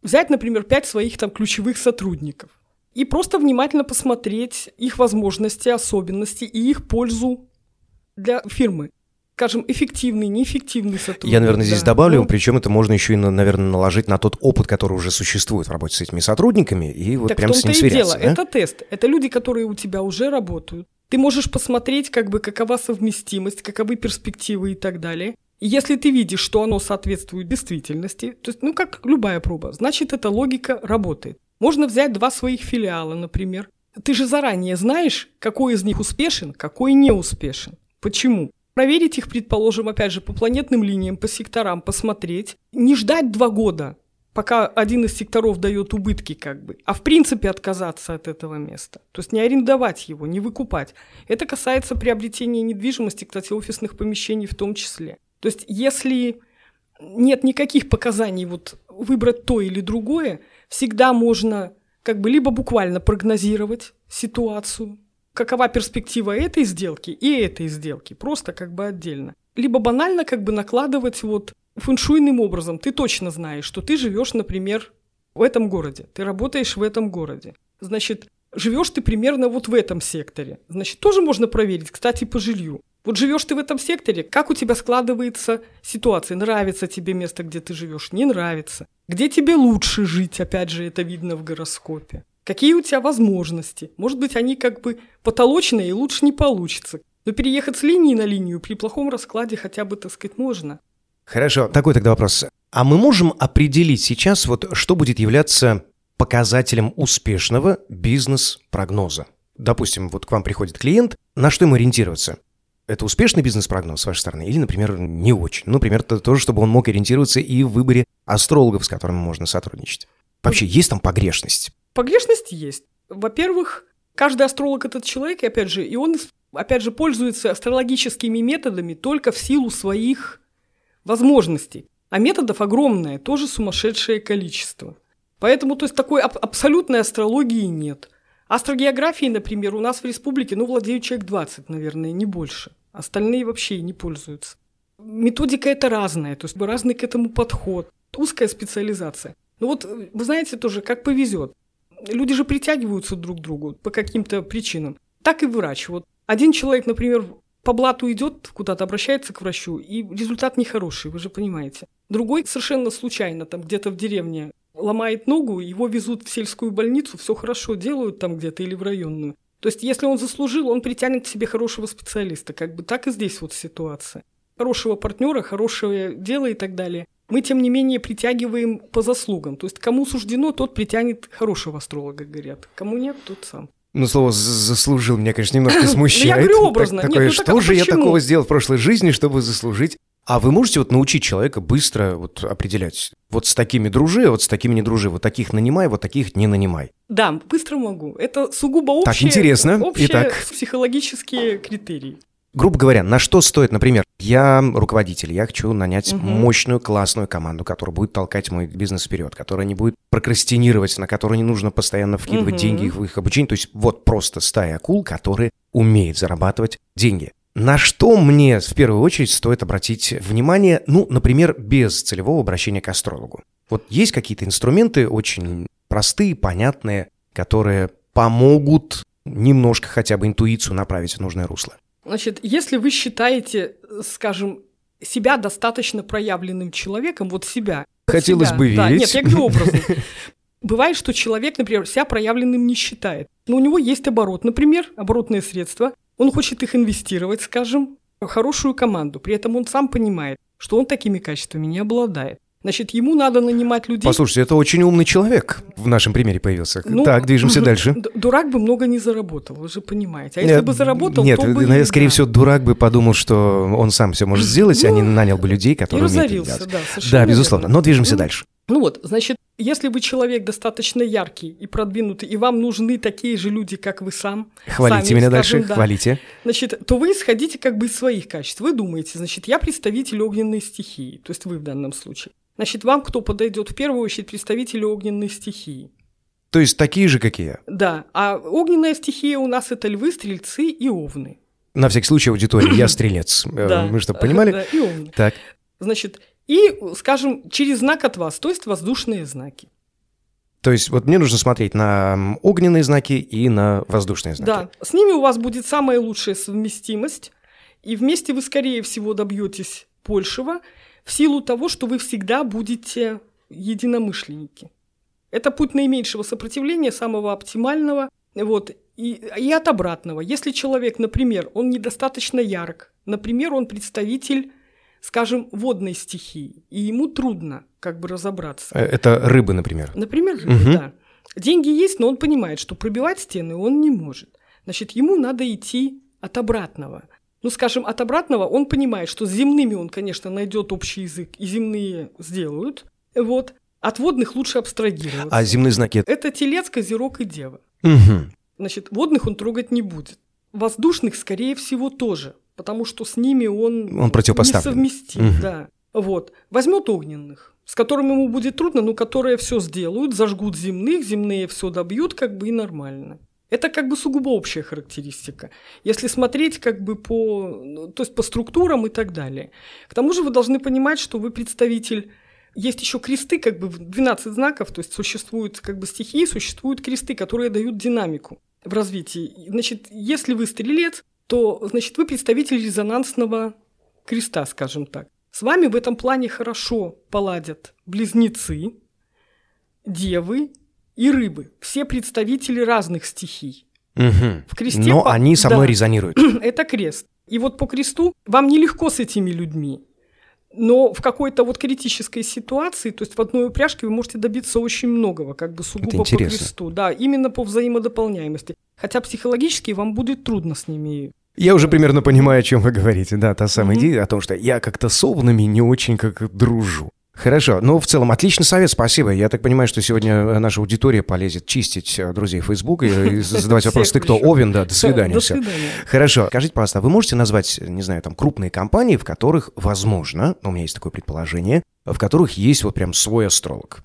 взять, например, пять своих там ключевых сотрудников и просто внимательно посмотреть их возможности, особенности и их пользу для фирмы. Скажем, эффективный, неэффективный сотрудник. Я, наверное, здесь да. добавлю, причем это можно еще и, наверное, наложить на тот опыт, который уже существует в работе с этими сотрудниками, и вот так прямо с ним сверяться. Так в том-то и дело, да? Это тест, это люди, которые у тебя уже работают. Ты можешь посмотреть, как бы, какова совместимость, каковы перспективы и так далее. Если ты видишь, что оно соответствует действительности, то есть, ну, как любая проба, значит, эта логика работает. Можно взять два своих филиала, например. Ты же заранее знаешь, какой из них успешен, какой не успешен. Почему? Проверить их, предположим, опять же, по планетным линиям, по секторам, посмотреть. Не ждать два года, пока один из секторов дает убытки, как бы, а в принципе отказаться от этого места. То есть не арендовать его, не выкупать. Это касается приобретения недвижимости, кстати, офисных помещений в том числе. То есть если нет никаких показаний вот, выбрать то или другое, всегда можно как бы либо буквально прогнозировать ситуацию, какова перспектива этой сделки и этой сделки, просто как бы отдельно. либо банально как бы накладывать вот фэншуйным образом. Ты точно знаешь, что ты живешь, например, в этом городе, ты работаешь в этом городе. Значит, живешь ты примерно вот в этом секторе. Значит, тоже можно проверить, кстати, по жилью. Вот живешь ты в этом секторе, как у тебя складывается ситуация? Нравится тебе место, где ты живешь, не нравится? Где тебе лучше жить? Опять же, это видно в гороскопе. Какие у тебя возможности? Может быть, они как бы потолочные и лучше не получится. Но переехать с линии на линию при плохом раскладе хотя бы, так сказать, можно. Хорошо, такой тогда вопрос. А мы можем определить сейчас, вот что будет являться показателем успешного бизнес-прогноза? Допустим, вот к вам приходит клиент, на что ему ориентироваться? Это успешный бизнес-прогноз с вашей стороны или, например, не очень? Например, то тоже, чтобы он мог ориентироваться и в выборе астрологов, с которыми можно сотрудничать. Вообще, есть там погрешность? Погрешность есть. Во-первых, каждый астролог – это человек, и опять же, и он, опять же, пользуется астрологическими методами только в силу своих возможностей. А методов огромное, тоже сумасшедшее количество. Поэтому, то есть, такой аб- абсолютной астрологии нет. Астрогеографии, например, у нас в республике, ну, владеют человек двадцать, наверное, не больше. Остальные вообще не пользуются. Методика это разная, то есть разный к этому подход, узкая специализация. Ну вот, вы знаете, тоже как повезет. Люди же притягиваются друг к другу по каким-то причинам. Так и врач. Вот один человек, например, по блату идет куда-то, обращается к врачу, и результат нехороший, вы же понимаете. Другой совершенно случайно, там где-то в деревне, ломает ногу, его везут в сельскую больницу, все хорошо делают там где-то или в районную. То есть, если он заслужил, он притянет к себе хорошего специалиста. Как бы так и здесь вот ситуация. Хорошего партнера, хорошее дело и так далее. Мы, тем не менее, притягиваем по заслугам. То есть, кому суждено, тот притянет хорошего астролога, говорят. Кому нет, тот сам. Ну, слово «заслужил» меня, конечно, немножко смущает. Я говорю образно. Что же я такого сделал в прошлой жизни, чтобы заслужить? А вы можете вот научить человека быстро вот определять, вот с такими дружи, вот с такими не дружи, вот таких нанимай, вот таких не нанимай? Да, быстро могу. Это сугубо общие, так, интересно. Общие Итак. психологические критерии. Грубо говоря, на что стоит, например, я руководитель, я хочу нанять угу. мощную, классную команду, которая будет толкать мой бизнес вперед, которая не будет прокрастинировать, на которую не нужно постоянно вкидывать угу. деньги в их обучение. То есть вот просто стая акул, которые умеют зарабатывать деньги. На что мне в первую очередь стоит обратить внимание, ну, например, без целевого обращения к астрологу? Вот есть какие-то инструменты очень простые, понятные, которые помогут немножко хотя бы интуицию направить в нужное русло? Значит, если вы считаете, скажем, себя достаточно проявленным человеком, вот себя... Хотелось себя, бы да, верить. Нет, я говорю образно. Бывает, что человек, например, себя проявленным не считает, но у него есть оборот, например, оборотные средства. Он хочет их инвестировать, скажем, в хорошую команду. При этом он сам понимает, что он такими качествами не обладает. Значит, ему надо нанимать людей... Послушайте, это очень умный человек в нашем примере появился. Ну, так, движемся дальше. Дурак бы много не заработал, вы же понимаете. А если нет, бы заработал, нет, то бы... Нет, скорее да. всего, дурак бы подумал, что он сам все может сделать, ну, а не нанял бы людей, которые умеют делать. И разорился, да, совершенно. Да, безусловно, верно. Но движемся ну, дальше. Ну вот, значит, если вы человек достаточно яркий и продвинутый, и вам нужны такие же люди, как вы сам... Хвалите сами, меня скажем, дальше, да, хвалите. Значит, то вы исходите как бы из своих качеств. Вы думаете, значит, я представитель огненной стихии, то есть вы в данном случае. Значит, вам кто подойдет в первую очередь представители огненной стихии. То есть такие же, как и я? Да. А огненная стихия у нас – это львы, стрельцы и овны. На всякий случай, аудитория, я стрелец. Мы что, понимали? Да, и овны. Так. Значит, и, скажем, через знак от вас, то есть воздушные знаки. То есть вот мне нужно смотреть на огненные знаки и на воздушные знаки. Да. С ними у вас будет самая лучшая совместимость, и вместе вы, скорее всего, добьетесь большего, в силу того, что вы всегда будете единомышленники. Это путь наименьшего сопротивления, самого оптимального, вот, и, и от обратного. Если человек, например, он недостаточно ярок, например, он представитель, скажем, водной стихии, и ему трудно как бы разобраться. Это рыбы, например. Например, рыбы, угу. да. Деньги есть, но он понимает, что пробивать стены он не может. Значит, ему надо идти от обратного. Ну, скажем, от обратного он понимает, что с земными он, конечно, найдет общий язык, и земные сделают. Вот. От водных лучше абстрагироваться. А земные знаки? Это телец, козерог и дева. Угу. Значит, водных он трогать не будет. Воздушных, скорее всего, тоже, потому что с ними он, он противопоставлен. Несовместим. Угу. Да. Вот. Возьмет огненных, с которыми ему будет трудно, но которые все сделают, зажгут земных, земные все добьют, как бы и нормально. Это как бы сугубо общая характеристика. Если смотреть как бы по, то есть по структурам и так далее. К тому же вы должны понимать, что вы представитель... Есть еще кресты, как бы двенадцать знаков, то есть существуют как бы стихии, существуют кресты, которые дают динамику в развитии. Значит, если вы стрелец, то, значит, вы представитель резонансного креста, скажем так. С вами в этом плане хорошо поладят близнецы, девы и рыбы. Все представители разных стихий. Угу. В кресте, но по... они со мной да. резонируют. Это крест. И вот по кресту вам нелегко с этими людьми. Но в какой-то вот критической ситуации, то есть в одной упряжке вы можете добиться очень многого, как бы сугубо по кресту. Да, именно по взаимодополняемости. Хотя психологически вам будет трудно с ними... Я уже примерно понимаю, о чем вы говорите. Да, та самая mm-hmm. идея о том, что я как-то с овнами не очень как дружу. Хорошо, ну в целом отличный совет, спасибо. Я так понимаю, что сегодня наша аудитория полезет чистить друзей Фейсбука и задавать вопросы, ты кто, Овен, да, до свидания. До свидания. Хорошо, скажите, пожалуйста, вы можете назвать, не знаю, там крупные компании, в которых, возможно, у меня есть такое предположение, в которых есть вот прям свой астролог?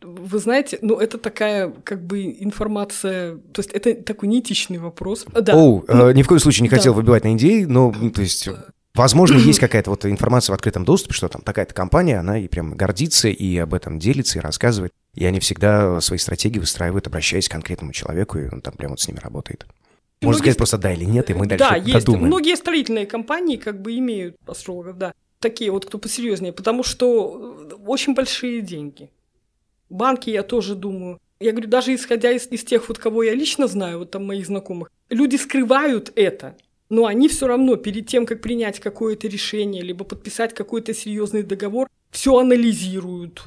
Вы знаете, ну это такая как бы информация, то есть это такой неэтичный вопрос. Да. Оу, ну, э, ни в коем случае не да. хотел выбивать на идеи, но то есть... Возможно, есть какая-то вот информация в открытом доступе, что там такая-то компания, она и прям гордится, и об этом делится, и рассказывает. И они всегда свои стратегии выстраивают, обращаясь к конкретному человеку, и он там прям вот с ними работает. Можно сказать ст... просто да или нет, и мы дальше да, есть. Додумаем. Многие строительные компании как бы имеют астрологов, да. Такие вот, кто посерьезнее, потому что очень большие деньги. Банки, я тоже думаю. Я говорю, даже исходя из, из тех, вот, кого я лично знаю, вот там моих знакомых, люди скрывают это. Но они все равно перед тем, как принять какое-то решение, либо подписать какой-то серьезный договор, все анализируют,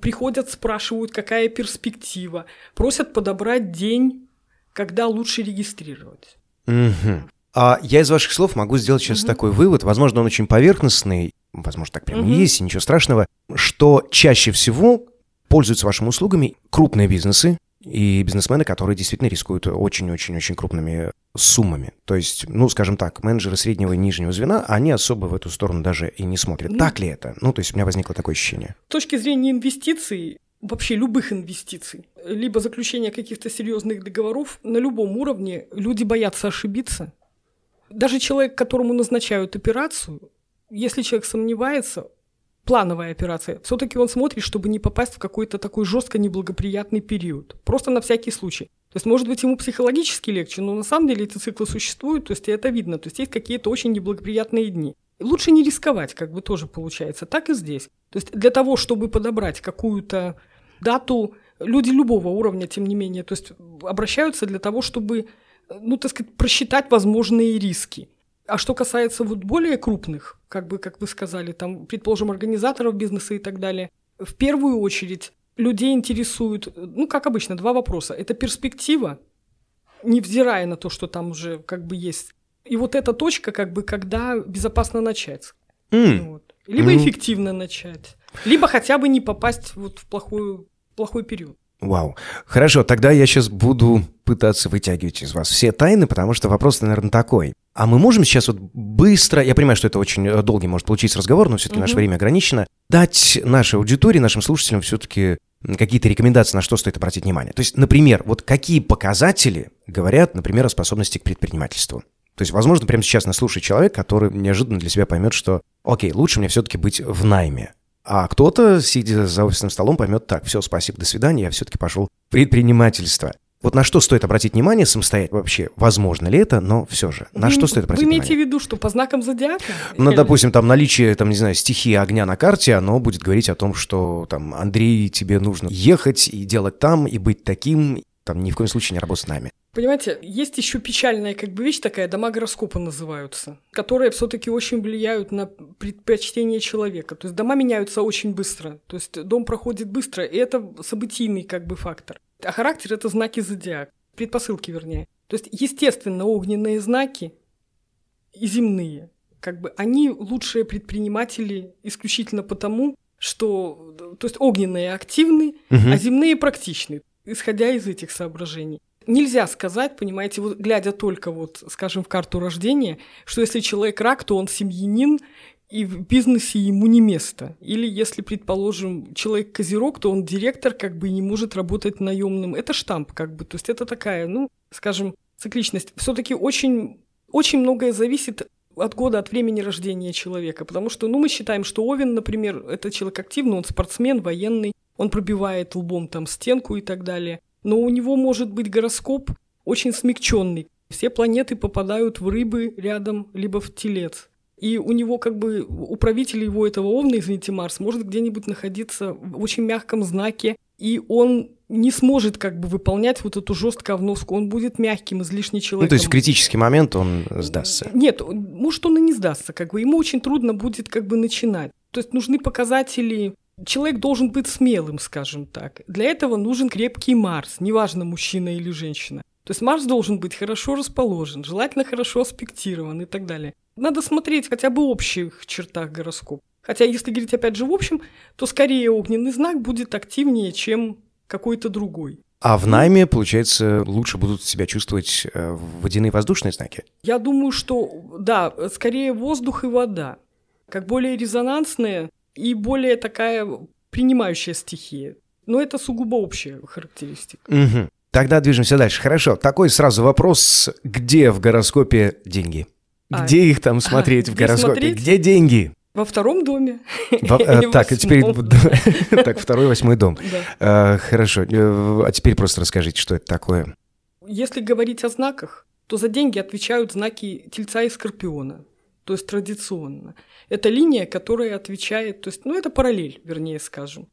приходят, спрашивают, какая перспектива, просят подобрать день, когда лучше регистрировать. Угу. А я из ваших слов могу сделать сейчас угу. такой вывод, возможно, он очень поверхностный, возможно, так прямо угу. и есть, и ничего страшного, что чаще всего пользуются вашими услугами крупные бизнесы, и бизнесмены, которые действительно рискуют очень-очень-очень крупными суммами. То есть, ну, скажем так, менеджеры среднего и нижнего звена, они особо в эту сторону даже и не смотрят. Ну, так ли это? Ну, то есть у меня возникло такое ощущение. С точки зрения инвестиций, вообще любых инвестиций, либо заключения каких-то серьезных договоров, на любом уровне люди боятся ошибиться. Даже человек, которому назначают операцию, если человек сомневается... Плановая операция. Все-таки он смотрит, чтобы не попасть в какой-то такой жестко неблагоприятный период. Просто на всякий случай. То есть, может быть, ему психологически легче, но на самом деле эти циклы существуют, то есть это видно. То есть есть какие-то очень неблагоприятные дни. И лучше не рисковать, как бы тоже получается. Так и здесь. То есть для того, чтобы подобрать какую-то дату, люди любого уровня, тем не менее, то есть обращаются для того, чтобы, ну, так сказать, просчитать возможные риски. А что касается вот более крупных, как бы, как вы сказали, там, предположим, организаторов бизнеса и так далее, в первую очередь людей интересуют, ну, как обычно, два вопроса. Это перспектива, невзирая на то, что там уже как бы есть. И вот эта точка, как бы, когда безопасно начать. Mm. Вот. Либо mm. эффективно начать, либо хотя бы не попасть вот в плохую, плохой период. Вау. Хорошо, тогда я сейчас буду пытаться вытягивать из вас все тайны, потому что вопрос, наверное, такой. А мы можем сейчас вот быстро, я понимаю, что это очень долгий может получиться разговор, но все-таки угу. наше время ограничено, дать нашей аудитории, нашим слушателям все-таки какие-то рекомендации, на что стоит обратить внимание. То есть, например, вот какие показатели говорят, например, о способности к предпринимательству? То есть, возможно, прямо сейчас нас слушает человек, который неожиданно для себя поймет, что окей, лучше мне все-таки быть в найме. А кто-то, сидя за офисным столом, поймет, так, все, спасибо, до свидания, я все-таки пошел в предпринимательство. Вот на что стоит обратить внимание самостоятельно вообще, возможно ли это, но все же, на вы, что стоит обратить внимание? Вы имеете в виду, что по знакам зодиака? Ну, или... допустим, там наличие, там, не знаю, стихии огня на карте, оно будет говорить о том, что, там, Андрей, тебе нужно ехать и делать там, и быть таким, там, ни в коем случае не работать с нами. Понимаете, есть еще печальная как бы вещь такая, дома гороскопа называются, которые все-таки очень влияют на предпочтение человека. То есть дома меняются очень быстро, то есть дом проходит быстро, и это событийный как бы фактор. А характер – это знаки зодиака, предпосылки вернее. То есть, естественно, огненные знаки и земные, как бы, они лучшие предприниматели исключительно потому, что то есть огненные активны, угу. а земные практичны, исходя из этих соображений. Нельзя сказать, понимаете, вот глядя только, вот, скажем, в карту рождения, что если человек рак, то он семьянин и в бизнесе ему не место. Или, если, предположим, человек-козерог, то он директор, как бы и не может работать наемным. Это штамп, как бы, то есть это такая, ну, скажем, цикличность. Все-таки очень, очень многое зависит от года, от времени рождения человека, потому что, ну, мы считаем, что Овен, например, это человек активный, он спортсмен, военный, он пробивает лбом там стенку и так далее, но у него может быть гороскоп очень смягченный. Все планеты попадают в Рыбы рядом, либо в Телец. И у него как бы управитель его этого Овна, извините, Марс, может где-нибудь находиться в очень мягком знаке, и он не сможет как бы выполнять вот эту жесткую овновку, он будет мягким, излишне человеком. Ну, то есть в критический момент он сдастся? Нет, может, он и не сдастся, как бы, ему очень трудно будет как бы начинать. То есть нужны показатели, человек должен быть смелым, скажем так. Для этого нужен крепкий Марс, неважно, мужчина или женщина. То есть Марс должен быть хорошо расположен, желательно хорошо аспектирован и так далее. Надо смотреть хотя бы в общих чертах гороскоп. Хотя, если говорить опять же в общем, то скорее огненный знак будет активнее, чем какой-то другой. А в найме, получается, лучше будут себя чувствовать водяные и воздушные знаки? Я думаю, что да, скорее воздух и вода, как более резонансная и более такая принимающая стихия. Но это сугубо общая характеристика. Угу. Тогда движемся дальше. Хорошо, такой сразу вопрос, где в гороскопе деньги? Где а, их там смотреть а, в гороскопе? Смотреть? Где деньги? Во втором доме. Во, а, так, а теперь так, второй, восьмой дом. Да. А, хорошо. А теперь просто расскажите, что это такое. Если говорить о знаках, то за деньги отвечают знаки Тельца и Скорпиона, то есть традиционно. Это линия, которая отвечает, то есть, ну, это параллель, вернее, скажем.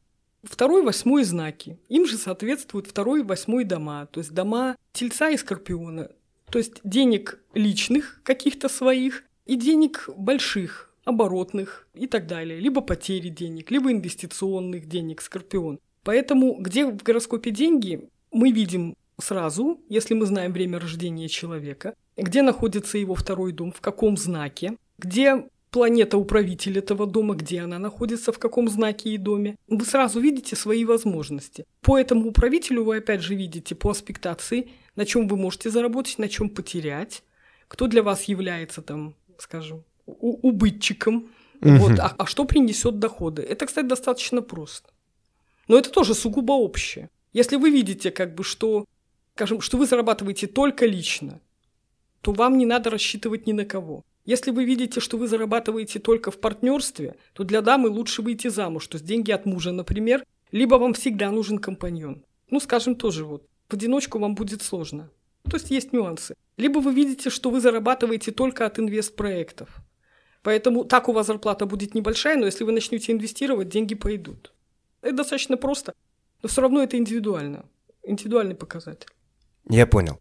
Второй, восьмой знаки. Им же соответствуют второй и восьмой дома, то есть дома Тельца и Скорпиона. То есть денег личных каких-то своих и денег больших, оборотных и так далее. Либо потери денег, либо инвестиционных денег, Скорпион. Поэтому где в гороскопе деньги, мы видим сразу, если мы знаем время рождения человека, где находится его второй дом, в каком знаке, где планета-управитель этого дома, где она находится, в каком знаке и доме. Вы сразу видите свои возможности. По этому управителю вы опять же видите по аспектации, на чем вы можете заработать, на чем потерять, кто для вас является, там, скажем, у- убытчиком, угу. вот, а-, а что принесет доходы. Это, кстати, достаточно просто. Но это тоже сугубо общее. Если вы видите, как бы, что, скажем, что вы зарабатываете только лично, то вам не надо рассчитывать ни на кого. Если вы видите, что вы зарабатываете только в партнерстве, то для дамы лучше выйти замуж, то есть деньги от мужа, например, либо вам всегда нужен компаньон. Ну, скажем, тоже вот. В одиночку вам будет сложно. То есть есть нюансы. Либо вы видите, что вы зарабатываете только от инвестпроектов. Поэтому так у вас зарплата будет небольшая, но если вы начнете инвестировать, деньги пойдут. Это достаточно просто, но все равно это индивидуально. Индивидуальный показатель. Я понял.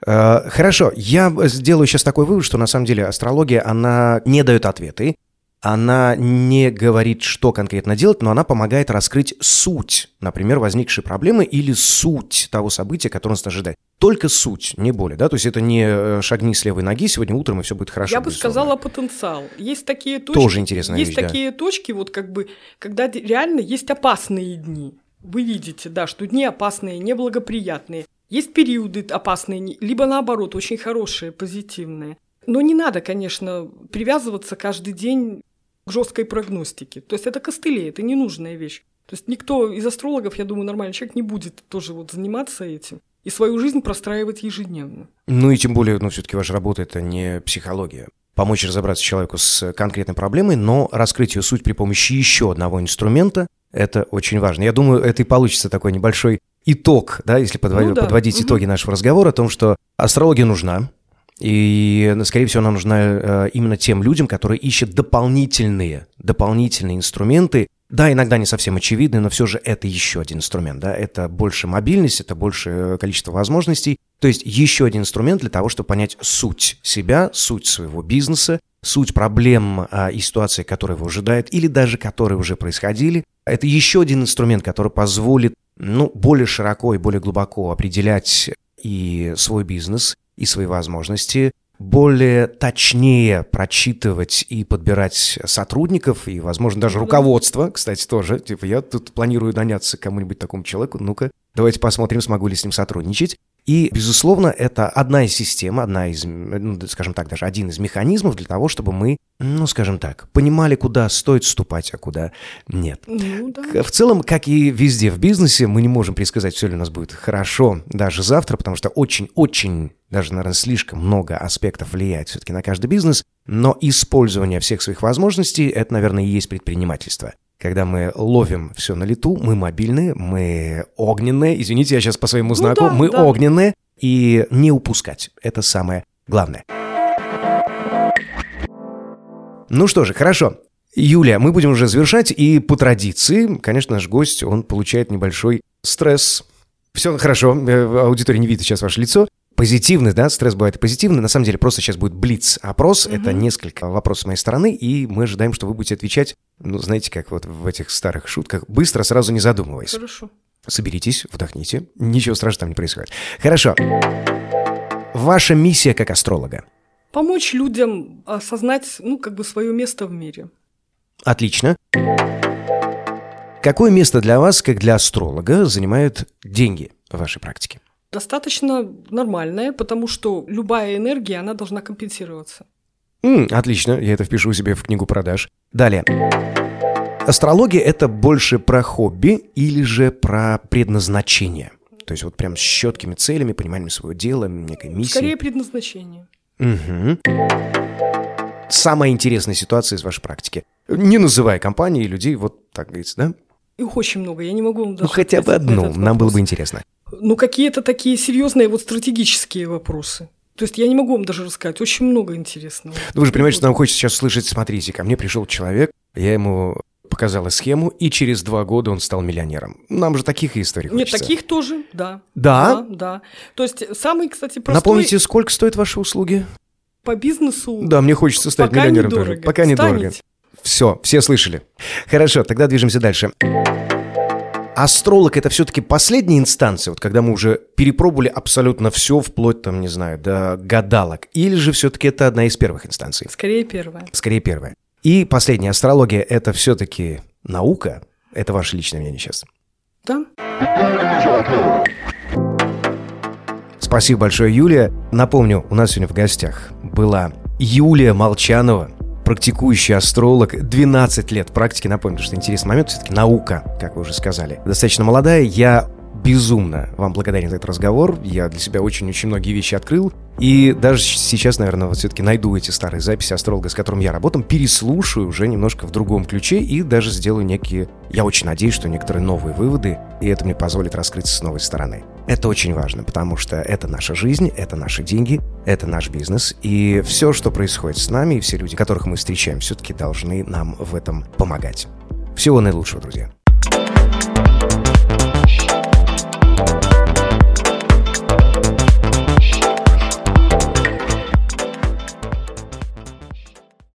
Хорошо, я сделаю сейчас такой вывод, что на самом деле астрология, она не дает ответы. Она не говорит, что конкретно делать, но она помогает раскрыть суть, например, возникшей проблемы или суть того события, которое нас ожидает. Только суть, не более, да? То есть это не шагни с левой ноги, сегодня утром и все будет хорошо. Я бы безусловно. сказала потенциал. Есть такие точки, Тоже интересная есть вещь, такие да. точки, вот как бы, когда реально есть опасные дни. Вы видите, да, что дни опасные, неблагоприятные. Есть периоды опасные, либо наоборот, очень хорошие, позитивные. Но не надо, конечно, привязываться каждый день к жесткой прогностике. То есть это костыли, это ненужная вещь. То есть никто из астрологов, я думаю, нормальный человек не будет тоже вот заниматься этим и свою жизнь простраивать ежедневно. Ну и тем более, ну, все-таки ваша работа – это не психология. Помочь разобраться человеку с конкретной проблемой, но раскрыть ее суть при помощи еще одного инструмента – это очень важно. Я думаю, это и получится такой небольшой итог, да, если подводить, ну да. подводить итоги угу. нашего разговора о том, что астрология нужна. И, скорее всего, она нужна именно тем людям, которые ищут дополнительные, дополнительные инструменты. Да, иногда не совсем очевидные, но все же это еще один инструмент. Да? Это больше мобильность, это большее количество возможностей. То есть еще один инструмент для того, чтобы понять суть себя, суть своего бизнеса, суть проблем и ситуации, которые его ожидают, или даже которые уже происходили. Это еще один инструмент, который позволит, ну, более широко и более глубоко определять и свой бизнес, и свои возможности, более точнее прочитывать и подбирать сотрудников, и, возможно, даже руководство, кстати, тоже. Типа, я тут планирую наняться кому-нибудь такому человеку, ну-ка, давайте посмотрим, смогу ли с ним сотрудничать. И, безусловно, это одна из систем, одна из, ну, скажем так, даже один из механизмов для того, чтобы мы, ну, скажем так, понимали, куда стоит ступать, а куда нет. Ну, да. В целом, как и везде в бизнесе, мы не можем предсказать, все ли у нас будет хорошо даже завтра, потому что очень-очень, даже, наверное, слишком много аспектов влияет все-таки на каждый бизнес, но использование всех своих возможностей – это, наверное, и есть предпринимательство. Когда мы ловим все на лету, мы мобильные, мы огненные, извините, я сейчас по своему знаку, ну да, мы да. огненные, и не упускать – это самое главное. Ну что же, хорошо. Юля, мы будем уже завершать, и по традиции, конечно, наш гость, он получает небольшой стресс. Все хорошо, аудитория не видит сейчас ваше лицо. Позитивный, да, стресс бывает позитивный. На самом деле просто сейчас будет блиц-опрос. Угу. Это несколько вопросов с моей стороны, и мы ожидаем, что вы будете отвечать, ну, знаете, как вот в этих старых шутках, быстро, сразу не задумываясь. Хорошо. Соберитесь, вдохните. Ничего страшного там не происходит. Хорошо. Ваша миссия как астролога? Помочь людям осознать, ну, как бы свое место в мире. Отлично. Какое место для вас, как для астролога, занимают деньги в вашей практике? Достаточно нормальная, потому что любая энергия, она должна компенсироваться. Mm, отлично, я это впишу себе в книгу продаж. Далее. Астрология – это больше про хобби или же про предназначение? То есть вот прям с четкими целями, пониманием своего дела, некой миссии? Скорее предназначение. Угу. Самая интересная ситуация из вашей практики. Не называя компании и людей, вот так говорится, да? Их очень много, я не могу вам даже... Ну хотя бы одну, нам было бы интересно. Ну, какие-то такие серьезные вот стратегические вопросы. То есть я не могу вам даже рассказать, очень много интересного. Ну, вы же понимаете, что нам хочется сейчас услышать, смотрите, ко мне пришел человек, я ему показала схему, и через два года он стал миллионером. Нам же таких историй хочется. Нет, таких тоже, да. Да? Да, да. То есть самый, кстати, простой... Напомните, сколько стоят ваши услуги? По бизнесу... Да, мне хочется стать пока миллионером недорого. Тоже. Пока недорого. Все, все слышали. Хорошо, тогда движемся дальше. Астролог – это все-таки последняя инстанция, вот когда мы уже перепробовали абсолютно все, вплоть, там, не знаю, до гадалок, или же все-таки это одна из первых инстанций? Скорее первая. Скорее первая. И последняя, астрология – это все-таки наука? Это ваше личное мнение сейчас? Да. Спасибо большое, Юлия. Напомню, у нас сегодня в гостях была Юлия Молчанова, практикующий астролог, двенадцать лет практики. Напомню, что интересный момент, все-таки наука, как вы уже сказали, достаточно молодая. Я безумно вам благодарен за этот разговор. Я для себя очень-очень многие вещи открыл. И даже сейчас, наверное, вот все-таки найду эти старые записи астролога, с которым я работал, переслушаю уже немножко в другом ключе и даже сделаю некие, я очень надеюсь, что некоторые новые выводы, и это мне позволит раскрыться с новой стороны. Это очень важно, потому что это наша жизнь, это наши деньги, это наш бизнес, и все, что происходит с нами, и все люди, которых мы встречаем, все-таки должны нам в этом помогать. Всего наилучшего, друзья.